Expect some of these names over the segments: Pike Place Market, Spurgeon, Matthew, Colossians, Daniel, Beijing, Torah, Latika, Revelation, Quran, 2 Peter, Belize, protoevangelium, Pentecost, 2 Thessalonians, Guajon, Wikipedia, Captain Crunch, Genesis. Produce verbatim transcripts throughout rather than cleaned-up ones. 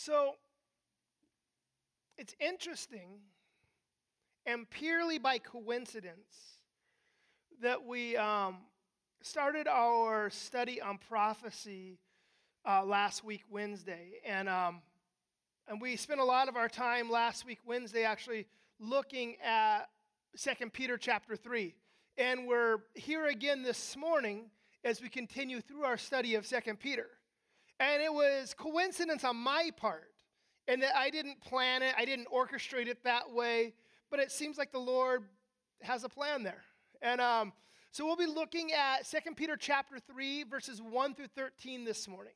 So it's interesting and purely by coincidence that we um, started our study on prophecy uh, last week Wednesday. And um, and we spent a lot of our time last week Wednesday actually looking at Second Peter chapter three. And we're here again this morning as we continue through our study of Second Peter. And it was coincidence on my part, and that I didn't plan it, I didn't orchestrate it that way, but it seems like the Lord has a plan there. And um, so we'll be looking at Second Peter chapter three, verses one through thirteen this morning.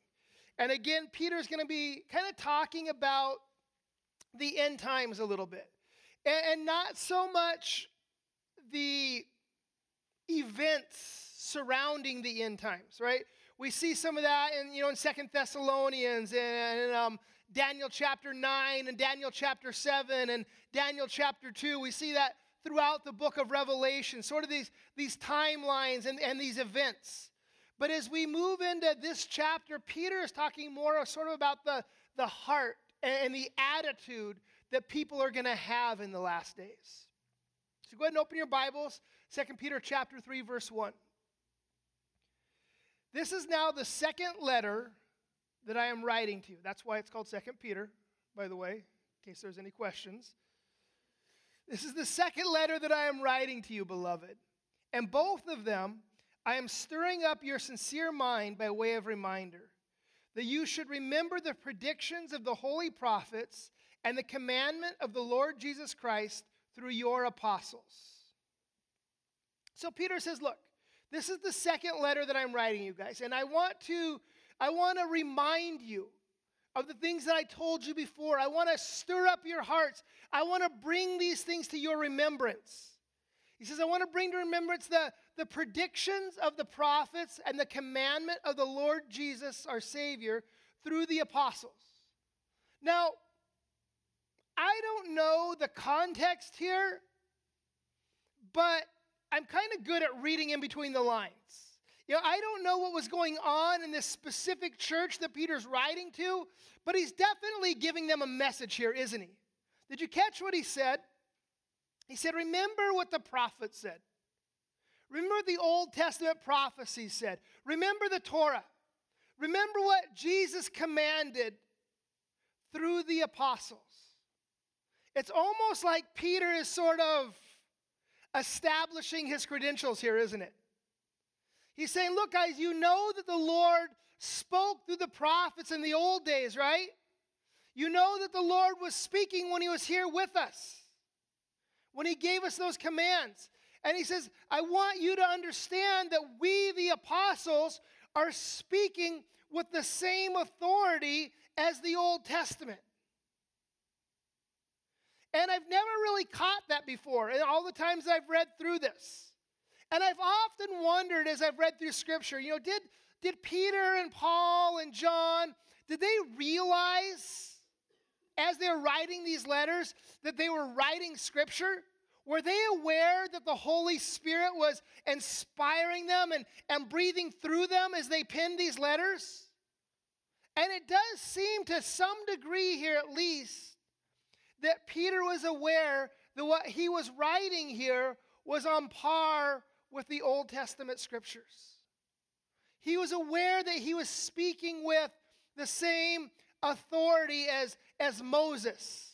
And again, Peter's going to be kind of talking about the end times a little bit. And, and not so much the events surrounding the end times, right? We see some of that in, you know, in Second Thessalonians and, and um, Daniel chapter nine and Daniel chapter seven and Daniel chapter two. We see that throughout the book of Revelation, sort of these, these timelines and, and these events. But as we move into this chapter, Peter is talking more sort of about the, the heart and, and the attitude that people are going to have in the last days. So go ahead and open your Bibles, Second Peter chapter three, verse one. This is now the second letter that I am writing to you. That's why it's called Second Peter, by the way, in case there's any questions. This is the second letter that I am writing to you, beloved. And both of them, I am stirring up your sincere mind by way of reminder, that you should remember the predictions of the holy prophets and the commandment of the Lord Jesus Christ through your apostles. So Peter says, look, this is the second letter that I'm writing you guys, and I want to I want to remind you of the things that I told you before. I want to stir up your hearts. I want to bring these things to your remembrance. He says, I want to bring to remembrance the, the predictions of the prophets and the commandment of the Lord Jesus, our Savior, through the apostles. Now, I don't know the context here, but I'm kind of good at reading in between the lines. You know, I don't know what was going on in this specific church that Peter's writing to, but he's definitely giving them a message here, isn't he? Did you catch what he said? He said, remember what the prophets said. Remember what the Old Testament prophecies said. Remember the Torah. Remember what Jesus commanded through the apostles. It's almost like Peter is sort of establishing his credentials here, isn't it? He's saying, look, guys, you know that the Lord spoke through the prophets in the old days, right? You know that the Lord was speaking when he was here with us, when he gave us those commands. And he says, I want you to understand that we, the apostles, are speaking with the same authority as the Old Testament. And I've never really caught that before in all the times that I've read through this. And I've often wondered as I've read through Scripture, you know, did, did Peter and Paul and John, did they realize as they were writing these letters that they were writing Scripture? Were they aware that the Holy Spirit was inspiring them and, and breathing through them as they penned these letters? And it does seem to some degree here at least that Peter was aware that what he was writing here was on par with the Old Testament scriptures. He was aware that he was speaking with the same authority as, as Moses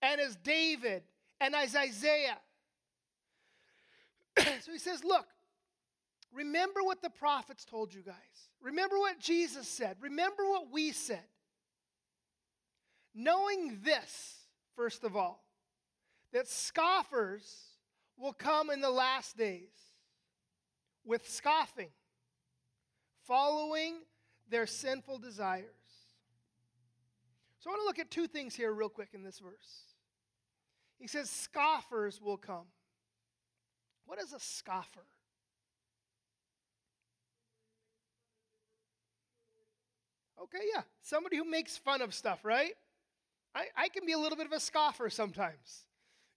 and as David and as Isaiah. So he says, look, remember what the prophets told you guys. Remember what Jesus said. Remember what we said. Knowing this, first of all, that scoffers will come in the last days with scoffing, following their sinful desires. So I want to look at two things here real quick in this verse. He says scoffers will come. What is a scoffer? Okay, yeah, somebody who makes fun of stuff, right? I, I can be a little bit of a scoffer sometimes.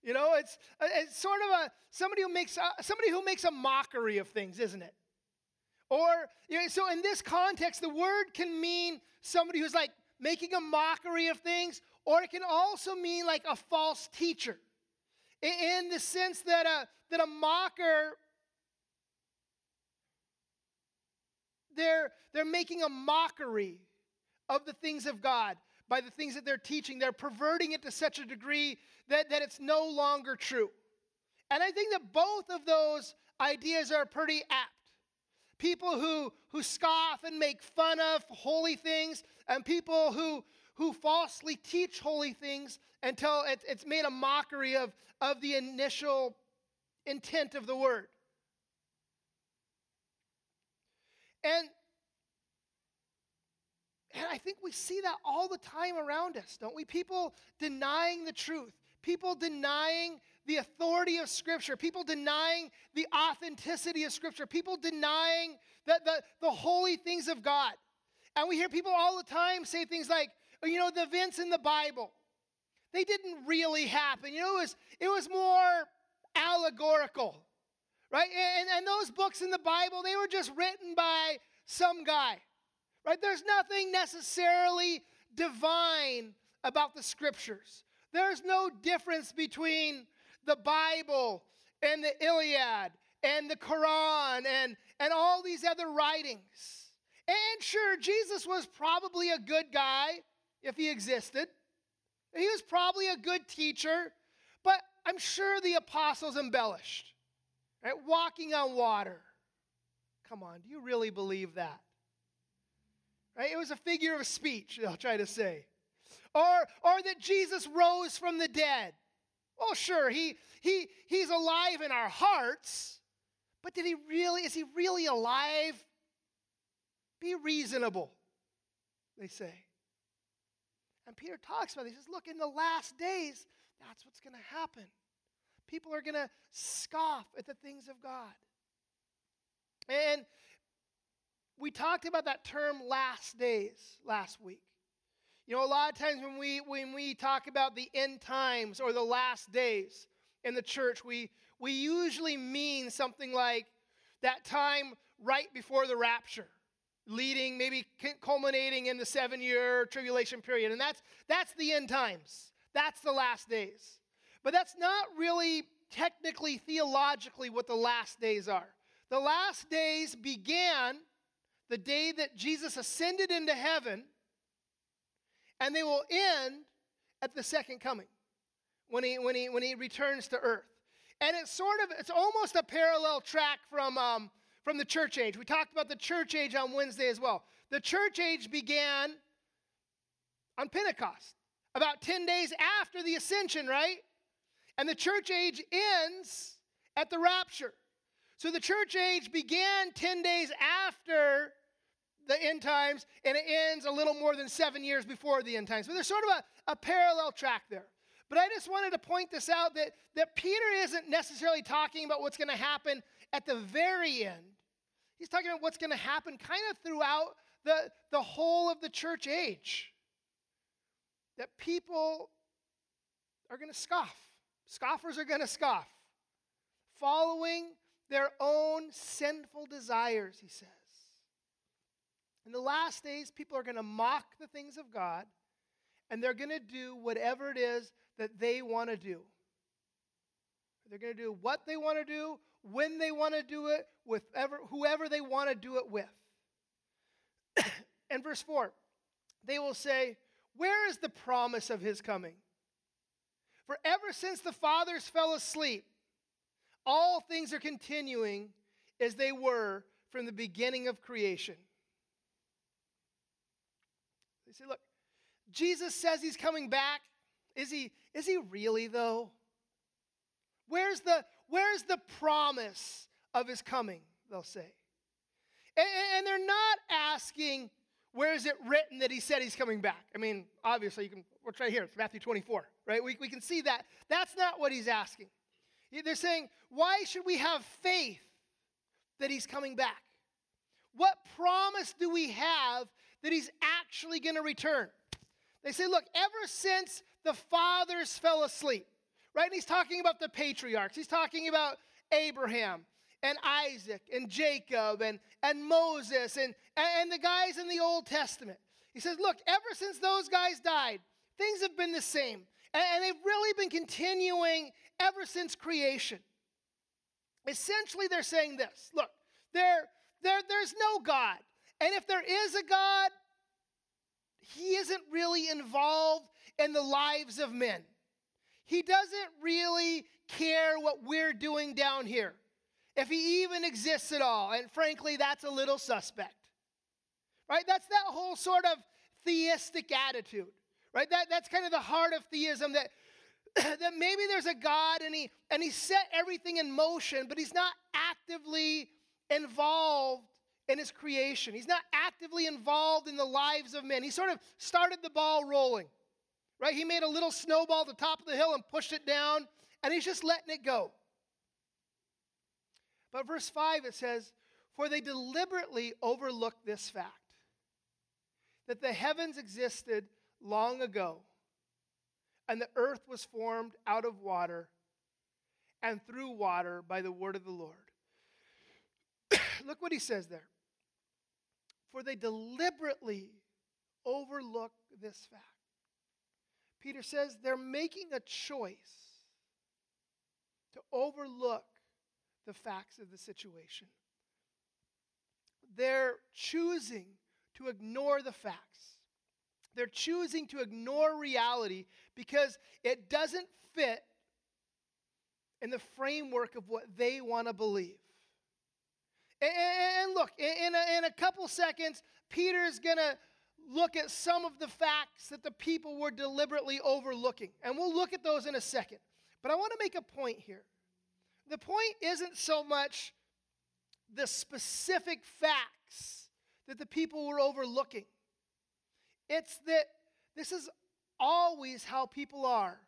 You know, it's it's sort of a somebody who makes a, somebody who makes a mockery of things, isn't it? Or you know, so in this context, the word can mean somebody who's like making a mockery of things, or it can also mean like a false teacher, in the sense that a, that a mocker, they're, they're making a mockery of the things of God by the things that they're teaching. They're perverting it to such a degree that, that it's no longer true. And I think that both of those ideas are pretty apt. People who, who scoff and make fun of holy things, and people who who falsely teach holy things until it, it's made a mockery of, of the initial intent of the word. And, and I think we see that all the time around us, don't we? People denying the truth. People denying the authority of Scripture. People denying the authenticity of Scripture. People denying the, the, the holy things of God. And we hear people all the time say things like, you know, the events in the Bible, they didn't really happen. You know, it was, it was more allegorical, right? And, and those books in the Bible, they were just written by some guy, right? There's nothing necessarily divine about the Scriptures. There's no difference between the Bible and the Iliad and the Quran and, and all these other writings. And sure, Jesus was probably a good guy, if he existed. He was probably a good teacher, but I'm sure the apostles embellished. Right? Walking on water. Come on, do you really believe that? Right? It was a figure of speech, they'll try to say. Or, or that Jesus rose from the dead. Oh, sure, he, he, he's alive in our hearts, but did he really, is he really alive? Be reasonable, they say. And Peter talks about it. He says, look, in the last days, that's what's going to happen. People are going to scoff at the things of God. And we talked about that term last days last week. You know, a lot of times when we when we talk about the end times or the last days in the church, we, we usually mean something like that time right before the rapture, leading, maybe culminating in the seven-year tribulation period. And that's that's the end times. That's the last days. But that's not really technically, theologically, what the last days are. The last days began the day that Jesus ascended into heaven, and they will end at the second coming, when he when he when he returns to earth. And it's sort of, it's almost a parallel track from um, From the church age. We talked about the church age on Wednesday as well. The church age began on Pentecost, about ten days after the ascension, right? And the church age ends at the rapture. So the church age began ten days after the end times, and it ends a little more than seven years before the end times. But there's sort of a, a parallel track there. But I just wanted to point this out, that, that Peter isn't necessarily talking about what's going to happen at the very end. He's talking about what's going to happen kind of throughout the, the whole of the church age. That people are going to scoff. Scoffers are going to scoff, following their own sinful desires, he says. In the last days, people are going to mock the things of God, and they're going to do whatever it is that they want to do. They're going to do what they want to do, when they want to do it, with ever, whoever they want to do it with. And verse four, they will say, where is the promise of his coming? For ever since the fathers fell asleep, all things are continuing as they were from the beginning of creation. They say, look, Jesus says he's coming back. Is he, is he really, though? Where's the Where's the promise of his coming, they'll say. And, and they're not asking, where is it written that he said he's coming back? I mean, obviously, you can, it's right here. It's Matthew twenty-four, right? We, we can see that. That's not what he's asking. They're saying, why should we have faith that he's coming back? What promise do we have that he's actually going to return? They say, look, ever since the fathers fell asleep, right? And he's talking about the patriarchs. He's talking about Abraham and Isaac and Jacob and, and Moses and, and the guys in the Old Testament. He says, look, ever since those guys died, things have been the same. And they've really been continuing ever since creation. Essentially, they're saying this. Look, there, there, there's no God. And if there is a God, he isn't really involved in the lives of men. He doesn't really care what we're doing down here, if he even exists at all. And frankly, that's a little suspect. Right? That's that whole sort of theistic attitude. Right? That, that's kind of the heart of theism, that, that maybe there's a God and he, and he set everything in motion, but he's not actively involved in his creation. He's not actively involved in the lives of men. He sort of started the ball rolling. Right? He made a little snowball at the top of the hill and pushed it down, and he's just letting it go. But verse five, it says, for they deliberately overlooked this fact, that the heavens existed long ago, and the earth was formed out of water and through water by the word of the Lord. Look what he says there. For they deliberately overlook this fact. Peter says they're making a choice to overlook the facts of the situation. They're choosing to ignore the facts. They're choosing to ignore reality because it doesn't fit in the framework of what they want to believe. And, and look, in a, in a couple seconds, Peter's going to look at some of the facts that the people were deliberately overlooking. And we'll look at those in a second. But I want to make a point here. The point isn't so much the specific facts that the people were overlooking. It's that this is always how people are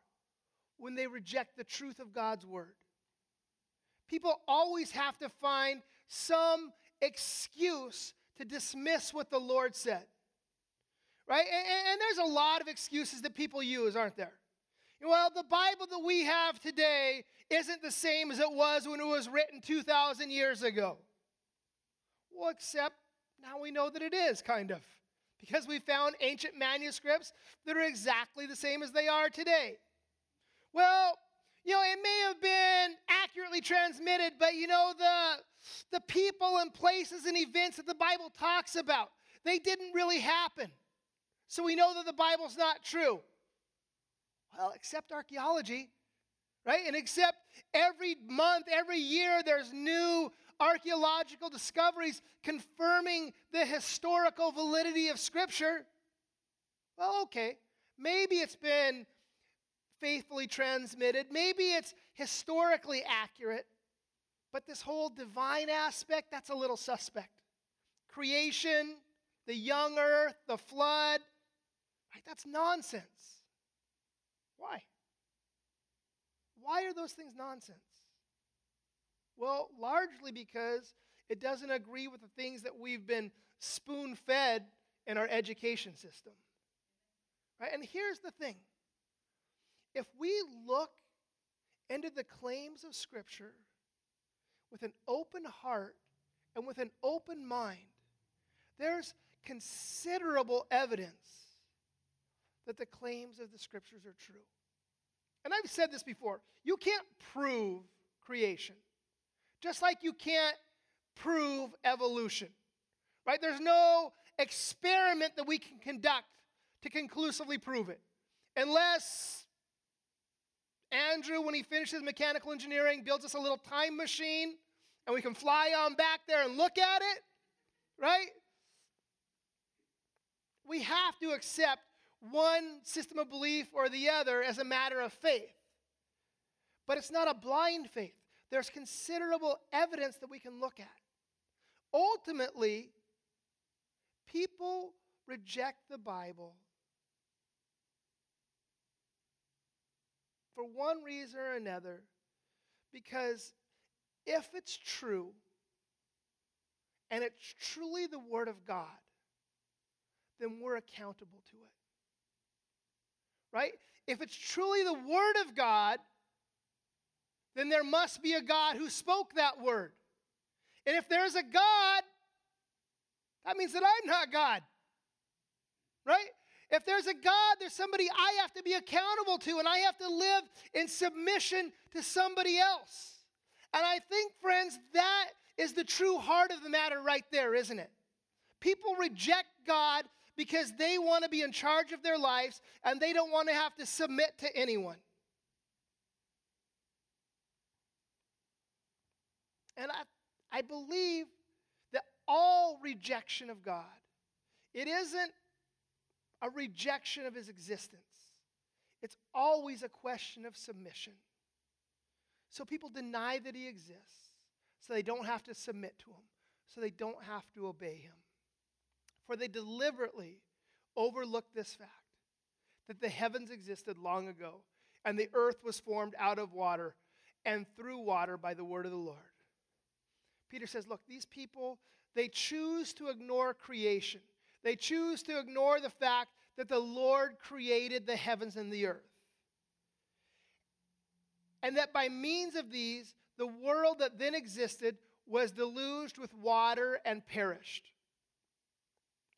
when they reject the truth of God's word. People always have to find some excuse to dismiss what the Lord said. Right? And, and there's a lot of excuses that people use, aren't there? Well, the Bible that we have today isn't the same as it was when it was written two thousand years ago. Well, except now we know that it is, kind of, because we found ancient manuscripts that are exactly the same as they are today. Well, you know, it may have been accurately transmitted, but, you know, the, the people and places and events that the Bible talks about, they didn't really happen. So we know that the Bible's not true. Well, except archaeology, right? And except every month, every year, there's new archaeological discoveries confirming the historical validity of Scripture. Well, okay. Maybe it's been faithfully transmitted. Maybe it's historically accurate. But this whole divine aspect, that's a little suspect. Creation, the young earth, the flood, right? That's nonsense. Why? Why are those things nonsense? Well, largely because it doesn't agree with the things that we've been spoon-fed in our education system. Right? And here's the thing. If we look into the claims of Scripture with an open heart and with an open mind, there's considerable evidence that the claims of the Scriptures are true. And I've said this before. You can't prove creation, just like you can't prove evolution. Right? There's no experiment that we can conduct to conclusively prove it. Unless Andrew, when he finishes mechanical engineering, builds us a little time machine, and we can fly on back there and look at it. Right? We have to accept one system of belief or the other as a matter of faith. But it's not a blind faith. There's considerable evidence that we can look at. Ultimately, people reject the Bible for one reason or another, because if it's true, and it's truly the Word of God, then we're accountable to it. Right? If it's truly the Word of God, then there must be a God who spoke that word. And if there's a God, that means that I'm not God. right? If there's a God, there's somebody I have to be accountable to, and I have to live in submission to somebody else. And I think, friends, that is the true heart of the matter right there, isn't it? People reject God because they want to be in charge of their lives, and they don't want to have to submit to anyone. And I, I believe that all rejection of God, it isn't a rejection of his existence. It's always a question of submission. So people deny that he exists, so they don't have to submit to him, so they don't have to obey him. For they deliberately overlook this fact, that the heavens existed long ago, and the earth was formed out of water and through water by the word of the Lord. Peter says, look, these people, they choose to ignore creation. They choose to ignore the fact that the Lord created the heavens and the earth. And that by means of these, the world that then existed was deluged with water and perished.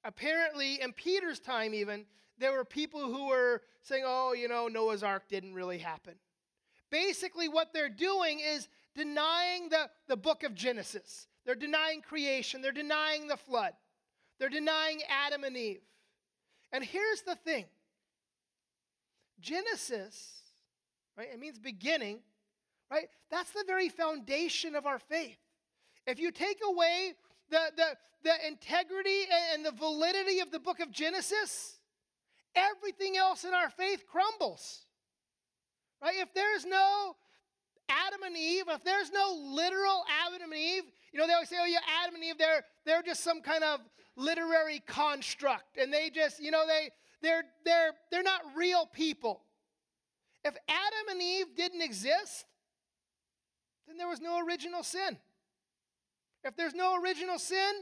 Apparently, in Peter's time even, there were people who were saying, oh, you know, Noah's Ark didn't really happen. Basically, what they're doing is denying the, the book of Genesis. They're denying creation. They're denying the flood. They're denying Adam and Eve. And here's the thing. Genesis, right? It means beginning, right? That's the very foundation of our faith. If you take away the, the, the integrity and the validity of the book of Genesis, everything else in our faith crumbles, right? If there's no Adam and Eve, if there's no literal Adam and Eve, you know, they always say, oh, yeah, Adam and Eve, they're, they're just some kind of literary construct, and they just, you know, they, they're, they're, they're not real people. If Adam and Eve didn't exist, then there was no original sin. If there's no original sin,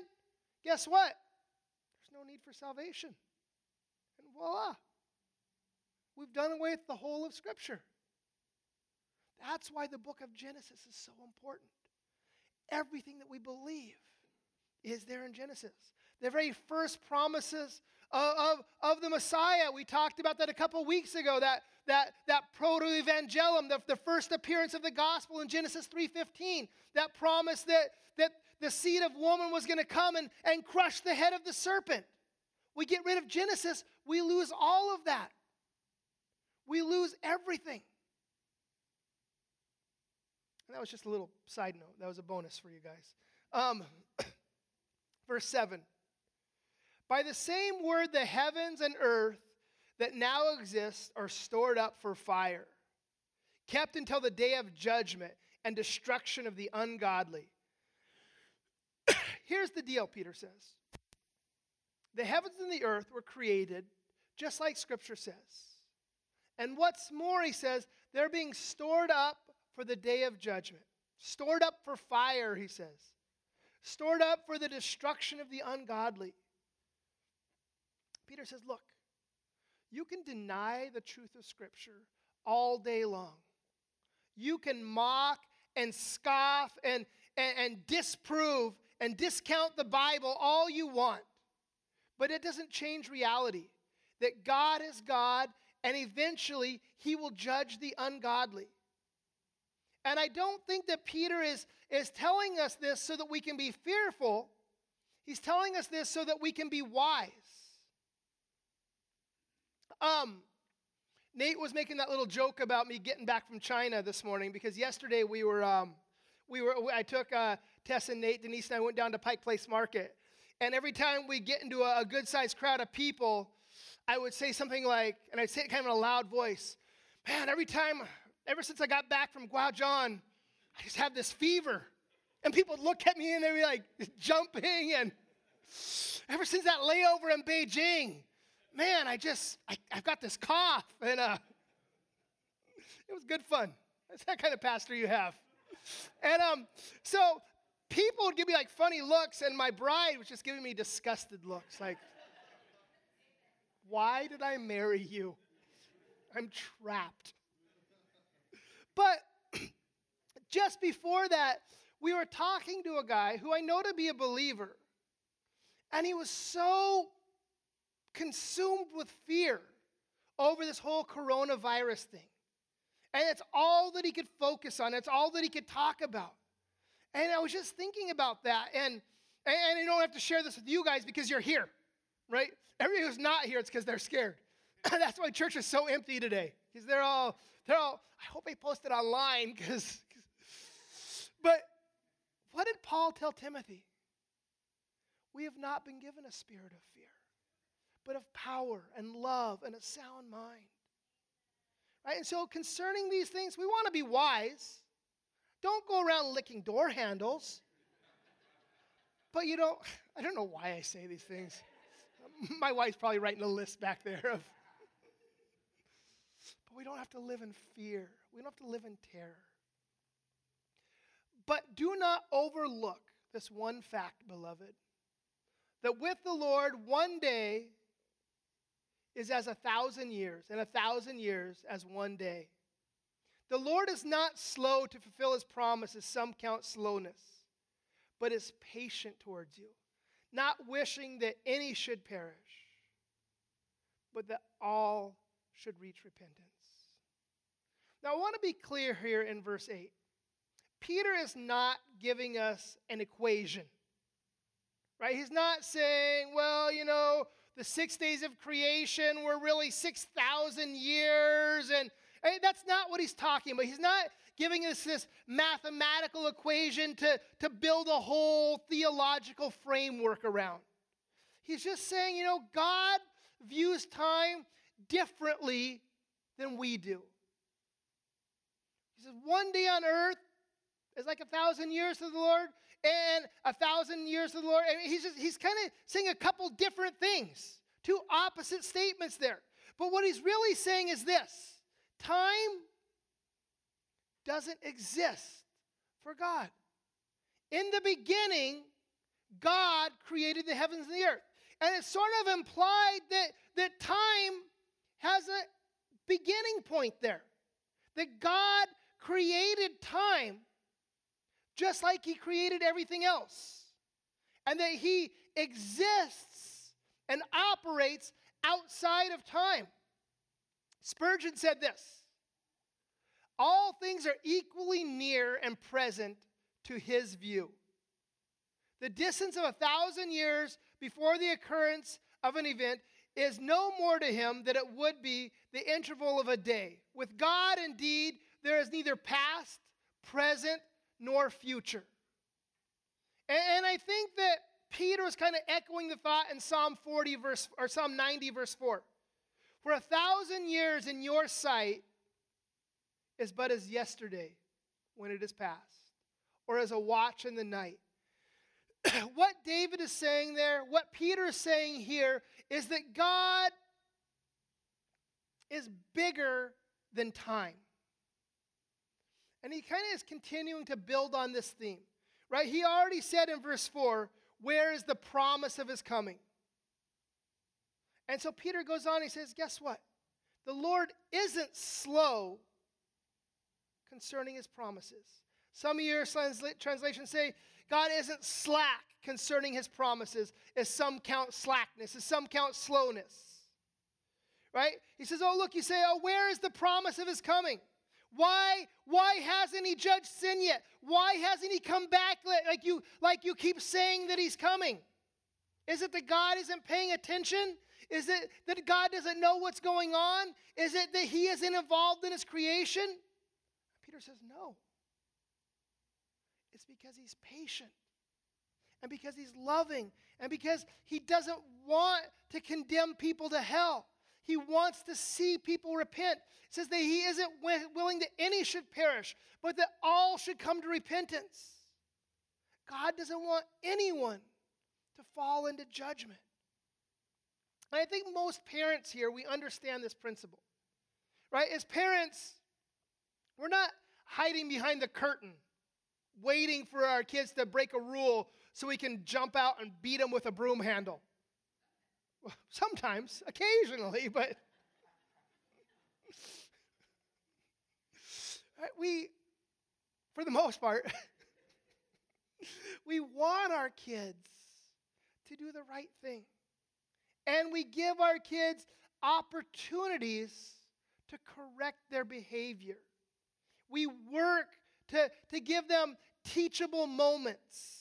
guess what? There's no need for salvation. And voila, we've done away with the whole of Scripture. That's why the book of Genesis is so important. Everything that we believe is there in Genesis. The very first promises of, of, of the Messiah. We talked about that a couple weeks ago, that That, that protoevangelium, the, the first appearance of the gospel in Genesis three fifteen, that promise that, that the seed of woman was going to come and, and crush the head of the serpent. We get rid of Genesis, we lose all of that. We lose everything. And that was just a little side note. That was a bonus for you guys. Um, verse seven. By the same word, the heavens and earth that now exists are stored up for fire, kept until the day of judgment and destruction of the ungodly. Here's the deal, Peter says. The heavens and the earth were created just like Scripture says. And what's more, he says, they're being stored up for the day of judgment. Stored up for fire, he says. Stored up for the destruction of the ungodly. Peter says, look, you can deny the truth of Scripture all day long. You can mock and scoff and, and, and disprove and discount the Bible all you want. But it doesn't change reality that God is God, and eventually he will judge the ungodly. And I don't think that Peter is, is telling us this so that we can be fearful. He's telling us this so that we can be wise. Um, Nate was making that little joke about me getting back from China this morning, because yesterday we were, um, we were, I took uh, Tess and Nate, Denise and I went down to Pike Place Market, and every time we get into a, a good-sized crowd of people, I would say something like, and I'd say it kind of in a loud voice, man, every time, ever since I got back from Guajon, I just have this fever, and people would look at me and they'd be like jumping, and ever since that layover in Beijing, man, I just, I, I've got this cough, and uh, it was good fun. That's that kind of pastor you have. And um, so people would give me, like, funny looks, and my bride was just giving me disgusted looks, like, why did I marry you? I'm trapped. But just before that, we were talking to a guy who I know to be a believer, and he was so consumed with fear over this whole coronavirus thing. And it's all that he could focus on. It's all that he could talk about. And I was just thinking about that. And, and I don't have to share this with you guys because you're here, right? Everybody who's not here, it's because they're scared. That's why church is so empty today. Because they're all, they're all, I hope I post it online because, but what did Paul tell Timothy? We have not been given a spirit of fear, but of power and love and a sound mind. Right? And so concerning these things, we want to be wise. Don't go around licking door handles. But you don't, I don't know why I say these things. My wife's probably writing a list back there of, but we don't have to live in fear. We don't have to live in terror. But do not overlook this one fact, beloved, that with the Lord one day is as a thousand years, and a thousand years as one day. The Lord is not slow to fulfill his promises, some count slowness, but is patient towards you, not wishing that any should perish, but that all should reach repentance. Now, I want to be clear here in verse eight. Peter is not giving us an equation, right? He's not saying, well, you know, the six days of creation were really six thousand years. And, and that's not what he's talking about. He's not giving us this mathematical equation to, to build a whole theological framework around. He's just saying, you know, God views time differently than we do. He says, one day on earth is like a thousand years to the Lord. And a thousand years to the Lord. And he's just, he's kind of saying a couple different things, two opposite statements there. But what he's really saying is this: time doesn't exist for God. In the beginning, God created the heavens and the earth. And it's sort of implied that, that time has a beginning point there, that God created time just like he created everything else. And that he exists and operates outside of time. Spurgeon said this: all things are equally near and present to his view. The distance of a thousand years before the occurrence of an event is no more to him than it would be the interval of a day. With God, indeed, there is neither past, present, nor future. And, and I think that Peter is kind of echoing the thought in Psalm forty verse, or Psalm ninety verse four. For a thousand years in your sight is but as yesterday when it is past, or as a watch in the night. What David is saying there, what Peter is saying here, is that God is bigger than time. And he kind of is continuing to build on this theme, right? He already said in verse four, where is the promise of his coming? And so Peter goes on, he says, guess what? The Lord isn't slow concerning his promises. Some of your translations say, God isn't slack concerning his promises, as some count slackness, as some count slowness, right? He says, oh, look, you say, oh, where is the promise of his coming? Why, why hasn't he judged sin yet? Why hasn't he come back like you, like you keep saying that he's coming? Is it that God isn't paying attention? Is it that God doesn't know what's going on? Is it that he isn't involved in his creation? Peter says, no. It's because he's patient, and because he's loving, and because he doesn't want to condemn people to hell. He wants to see people repent. It says that he isn't wi- willing that any should perish, but that all should come to repentance. God doesn't want anyone to fall into judgment. And I think most parents here, we understand this principle, right? As parents, we're not hiding behind the curtain, waiting for our kids to break a rule so we can jump out and beat them with a broom handle. Sometimes, occasionally, but we, for the most part, we want our kids to do the right thing And we give our kids opportunities to correct their behavior. We work to, to give them teachable moments.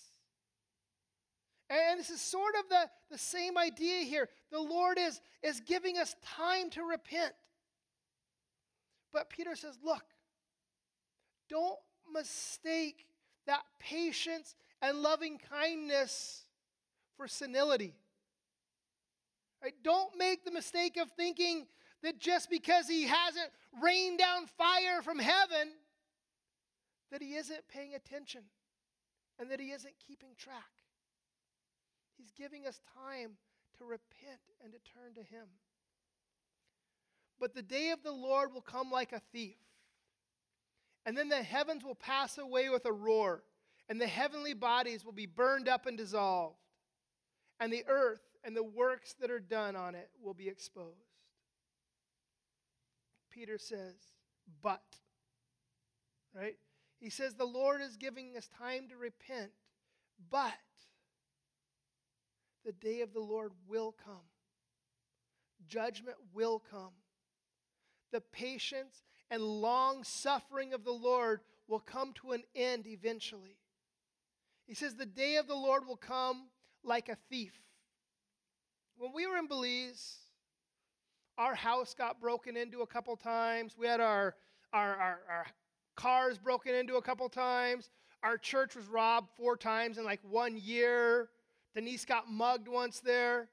And this is sort of the, the same idea here. The Lord is, is giving us time to repent. But Peter says, look, don't mistake that patience and loving kindness for senility. Right? Don't make the mistake of thinking that just because he hasn't rained down fire from heaven, that he isn't paying attention and that he isn't keeping track. He's giving us time to repent and to turn to him. But the day of the Lord will come like a thief. And then the heavens will pass away with a roar, and the heavenly bodies will be burned up and dissolved, and the earth and the works that are done on it will be exposed. Peter says, but, right? He says the Lord is giving us time to repent, but the day of the Lord will come. Judgment will come. The patience and long suffering of the Lord will come to an end eventually. He says the day of the Lord will come like a thief. When we were in Belize, our house got broken into a couple times. We had our, our, our, our cars broken into a couple times. Our church was robbed four times in like one year. Denise got mugged once there.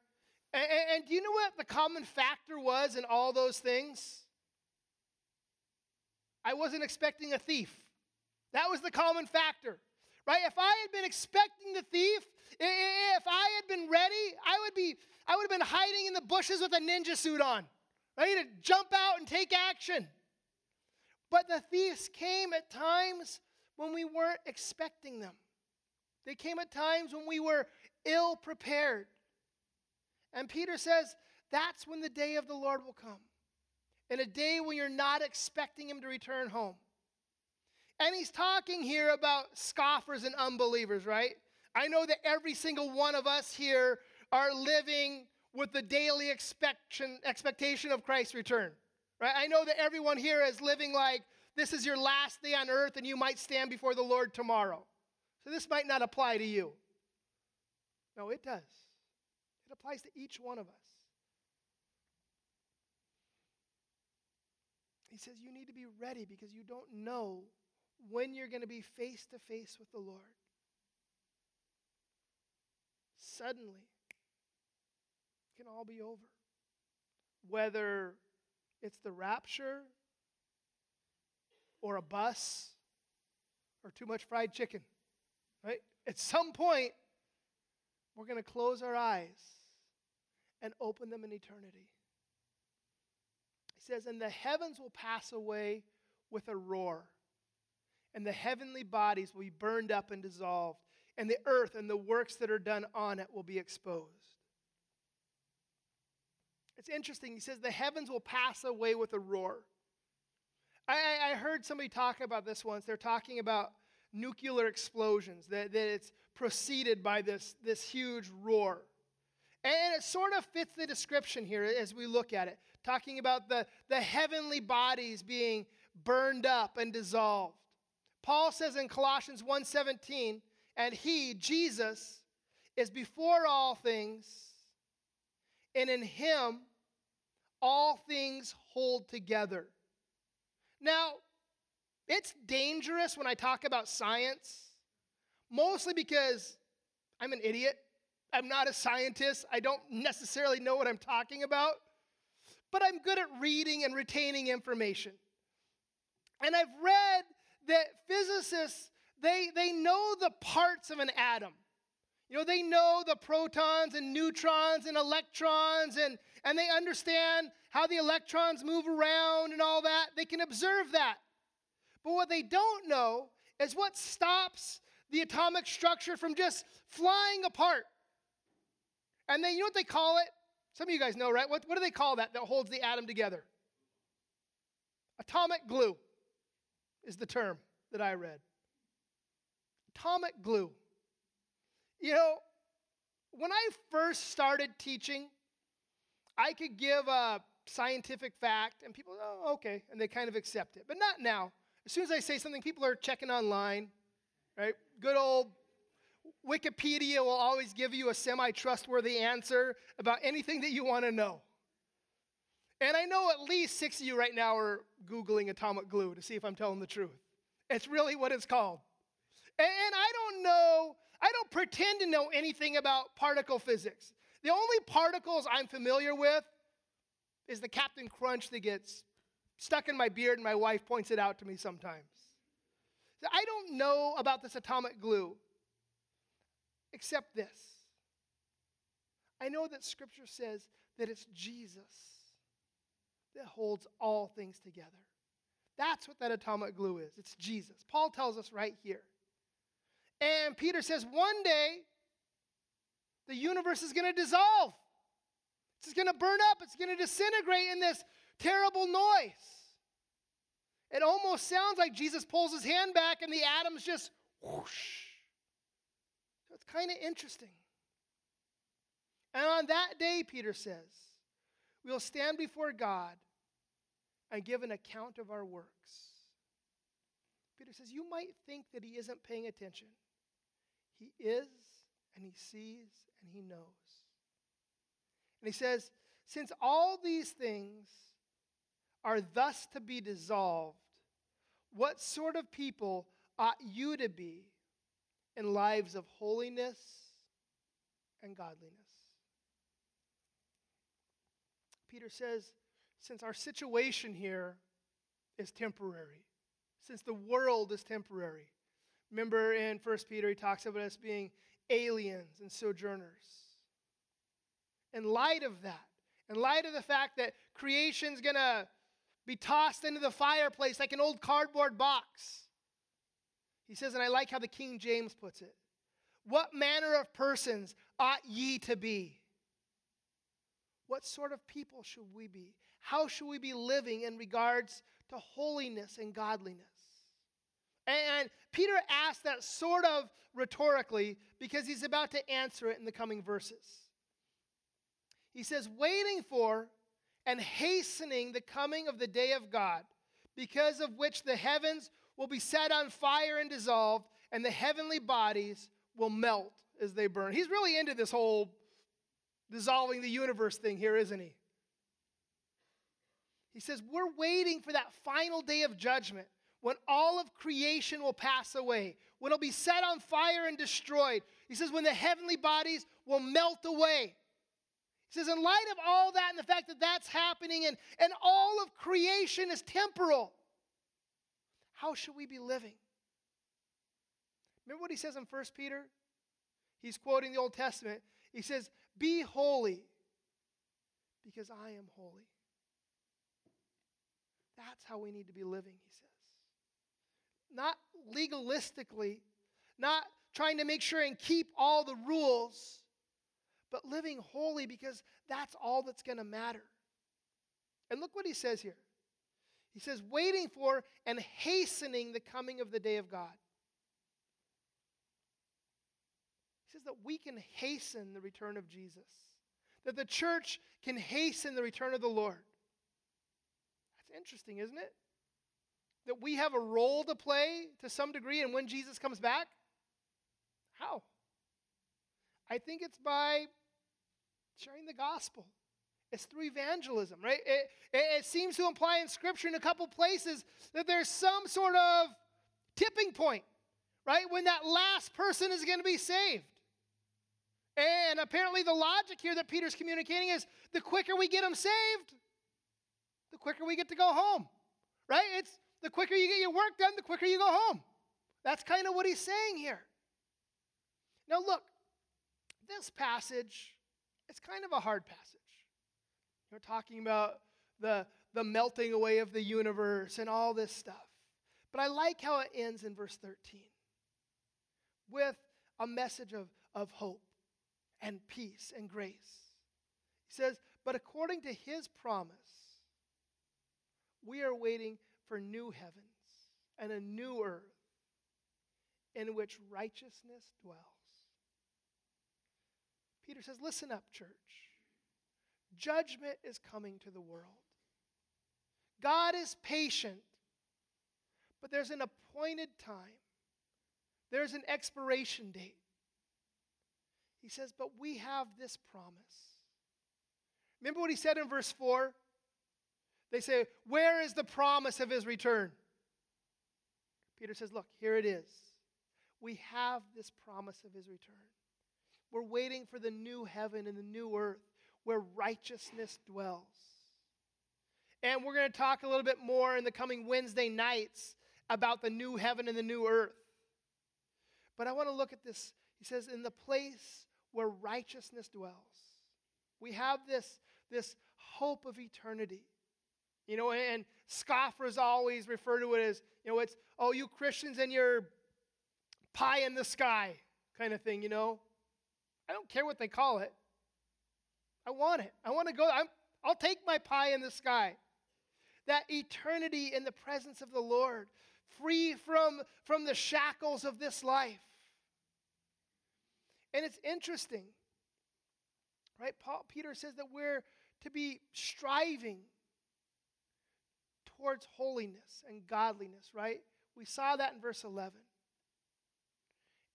And, and, and do you know what the common factor was in all those things? I wasn't expecting a thief. That was the common factor, right? If I had been expecting the thief, if I had been ready, I would be, I would have been hiding in the bushes with a ninja suit on, ready to jump out and take action. But the thieves came at times when we weren't expecting them. They came at times when we were ill prepared. And Peter says, that's when the day of the Lord will come. In a day when you're not expecting him to return home. And he's talking here about scoffers and unbelievers, right? I know that every single one of us here are living with the daily expectation, expectation of Christ's return, right? I know that everyone here is living like this is your last day on earth and you might stand before the Lord tomorrow. So this might not apply to you. No, it does. It applies to each one of us. He says you need to be ready because you don't know when you're going to be face to face with the Lord. Suddenly, it can all be over. Whether it's the rapture or a bus or too much fried chicken, right? At some point, we're going to close our eyes and open them in eternity. He says, and the heavens will pass away with a roar, and the heavenly bodies will be burned up and dissolved, and the earth and the works that are done on it will be exposed. It's interesting. He says, the heavens will pass away with a roar. I, I heard somebody talk about this once. They're talking about nuclear explosions, that, that it's preceded by this, this huge roar. And it sort of fits the description here as we look at it, talking about the, the heavenly bodies being burned up and dissolved. Paul says in Colossians one seventeen, and he, Jesus, is before all things, and in him all things hold together. Now, it's dangerous when I talk about science, mostly because I'm an idiot. I'm not a scientist. I don't necessarily know what I'm talking about. But I'm good at reading and retaining information. And I've read that physicists, they, they know the parts of an atom. You know, they know the protons and neutrons and electrons, and, and they understand how the electrons move around and all that. They can observe that. But what they don't know is what stops the atomic structure from just flying apart. And then you know what they call it? Some of you guys know, right? What, what do they call that that holds the atom together? Atomic glue is the term that I read. Atomic glue. You know, when I first started teaching, I could give a scientific fact, and people, oh, okay, and they kind of accept it. But not now. As soon as I say something, people are checking online, right? Good old Wikipedia will always give you a semi-trustworthy answer about anything that you want to know. And I know at least six of you right now are Googling atomic glue to see if I'm telling the truth. It's really what it's called. And I don't know, I don't pretend to know anything about particle physics. The only particles I'm familiar with is the Captain Crunch that gets stuck in my beard, and my wife points it out to me sometimes. So I don't know about this atomic glue, except this. I know that Scripture says that it's Jesus that holds all things together. That's what that atomic glue is. It's Jesus. Paul tells us right here. And Peter says one day the universe is going to dissolve. It's going to burn up. It's going to disintegrate in this terrible noise. It almost sounds like Jesus pulls his hand back and the atoms just whoosh. So it's kind of interesting. And on that day, Peter says, we'll stand before God and give an account of our works. Peter says, you might think that he isn't paying attention. He is, and he sees, and he knows. And he says, since all these things are thus to be dissolved, what sort of people ought you to be in lives of holiness and godliness? Peter says, since our situation here is temporary, since the world is temporary. Remember in First Peter, he talks about us being aliens and sojourners. In light of that, in light of the fact that creation's going to be tossed into the fireplace like an old cardboard box, he says, and I like how the King James puts it, what manner of persons ought ye to be? What sort of people should we be? How should we be living in regards to holiness and godliness? And Peter asks that sort of rhetorically because he's about to answer it in the coming verses. He says, waiting for and hastening the coming of the day of God, because of which the heavens will be set on fire and dissolved, and the heavenly bodies will melt as they burn. He's really into this whole dissolving the universe thing here, isn't he? He says, we're waiting for that final day of judgment when all of creation will pass away, when it'll be set on fire and destroyed. He says, when the heavenly bodies will melt away. He says, in light of all that and the fact that that's happening and, and all of creation is temporal, how should we be living? Remember what he says in First Peter? He's quoting the Old Testament. He says, be holy because I am holy. That's how we need to be living, he says. Not legalistically, not trying to make sure and keep all the rules, but living holy because that's all that's going to matter. And look what he says here. He says, waiting for and hastening the coming of the day of God. He says that we can hasten the return of Jesus, that the church can hasten the return of the Lord. Interesting, isn't it? That we have a role to play to some degree, and when Jesus comes back, how? I think it's by sharing the gospel. It's through evangelism, right? It, it, it seems to imply in Scripture in a couple places that there's some sort of tipping point, right? When that last person is going to be saved. And apparently the logic here that Peter's communicating is the quicker we get them saved, the quicker we get to go home, right? It's the quicker you get your work done, the quicker you go home. That's kind of what he's saying here. Now look, this passage, it's kind of a hard passage. You're talking about the, the melting away of the universe and all this stuff. But I like how it ends in verse thirteen with a message of, of hope and peace and grace. He says, but according to his promise, we are waiting for new heavens and a new earth in which righteousness dwells. Peter says, listen up, church. Judgment is coming to the world. God is patient, but there's an appointed time. There's an expiration date. He says, but we have this promise. Remember what he said in verse four? They say, where is the promise of his return? Peter says, look, here it is. We have this promise of his return. We're waiting for the new heaven and the new earth where righteousness dwells. And we're going to talk a little bit more in the coming Wednesday nights about the new heaven and the new earth. But I want to look at this. He says, in the place where righteousness dwells. We have this, this hope of eternity. You know, and scoffers always refer to it as, you know, it's, oh, you Christians and your pie in the sky kind of thing, you know. I don't care what they call it. I want it. I want to go. I'm, I'll take my pie in the sky. That eternity in the presence of the Lord, free from, from the shackles of this life. And it's interesting, right? Paul, Peter says that we're to be striving towards holiness and godliness, right? We saw that in verse eleven.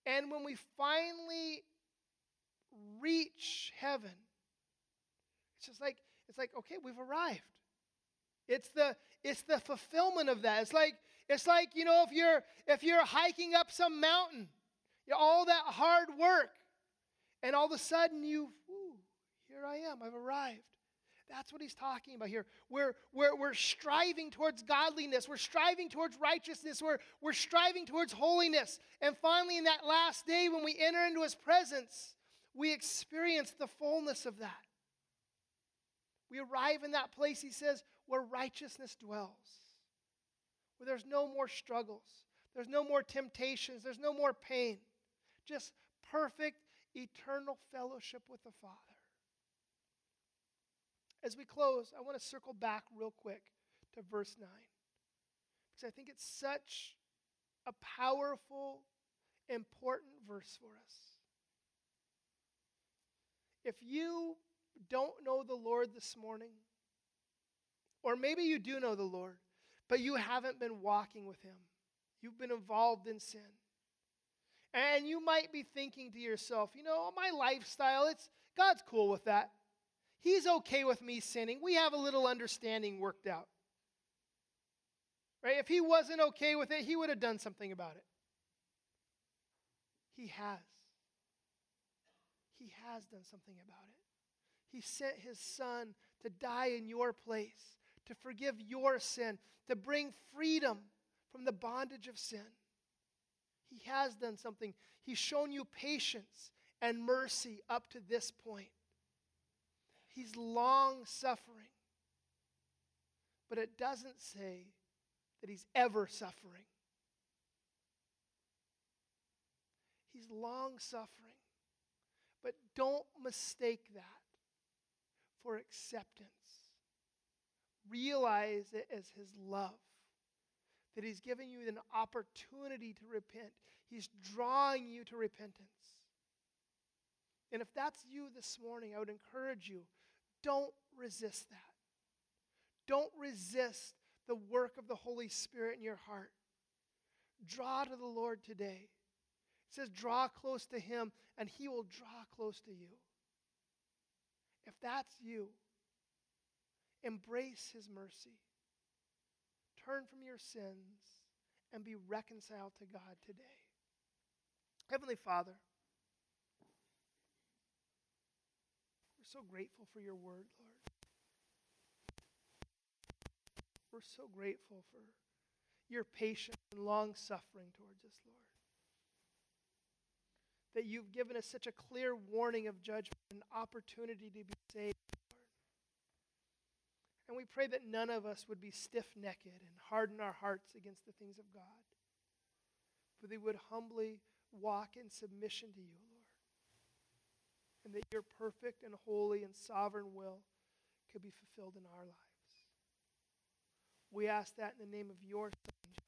And when we finally reach heaven, it's just like, it's like, okay, we've arrived. It's the it's the fulfillment of that. It's like, it's like, you know, if you're if you're hiking up some mountain, you know, all that hard work, and all of a sudden you, ooh, here I am, I've arrived. That's what he's talking about here. We're, we're, we're striving towards godliness. We're striving towards righteousness. We're, we're striving towards holiness. And finally, in that last day, when we enter into his presence, we experience the fullness of that. We arrive in that place, he says, where righteousness dwells, where there's no more struggles, there's no more temptations, there's no more pain, just perfect, eternal fellowship with the Father. As we close, I want to circle back real quick to verse nine, because I think it's such a powerful, important verse for us. If you don't know the Lord this morning, or maybe you do know the Lord, but you haven't been walking with him, you've been involved in sin, and you might be thinking to yourself, you know, my lifestyle, it's God's cool with that. He's okay with me sinning. We have a little understanding worked out. Right? If he wasn't okay with it, he would have done something about it. He has. He has done something about it. He sent his son to die in your place, to forgive your sin, to bring freedom from the bondage of sin. He has done something. He's shown you patience and mercy up to this point. He's long-suffering, but it doesn't say that he's ever suffering. He's long-suffering, but don't mistake that for acceptance. Realize it as his love, that he's giving you an opportunity to repent. He's drawing you to repentance. And if that's you this morning, I would encourage you, don't resist that. Don't resist the work of the Holy Spirit in your heart. Draw to the Lord today. It says draw close to him, and he will draw close to you. If that's you, embrace his mercy. Turn from your sins and be reconciled to God today. Heavenly Father, we're so grateful for your word, Lord. We're so grateful for your patience and long-suffering towards us, Lord. That you've given us such a clear warning of judgment and opportunity to be saved, Lord. And we pray that none of us would be stiff-necked and harden our hearts against the things of God, but they would humbly walk in submission to you, Lord. And that your perfect and holy and sovereign will could be fulfilled in our lives. We ask that in the name of your Son,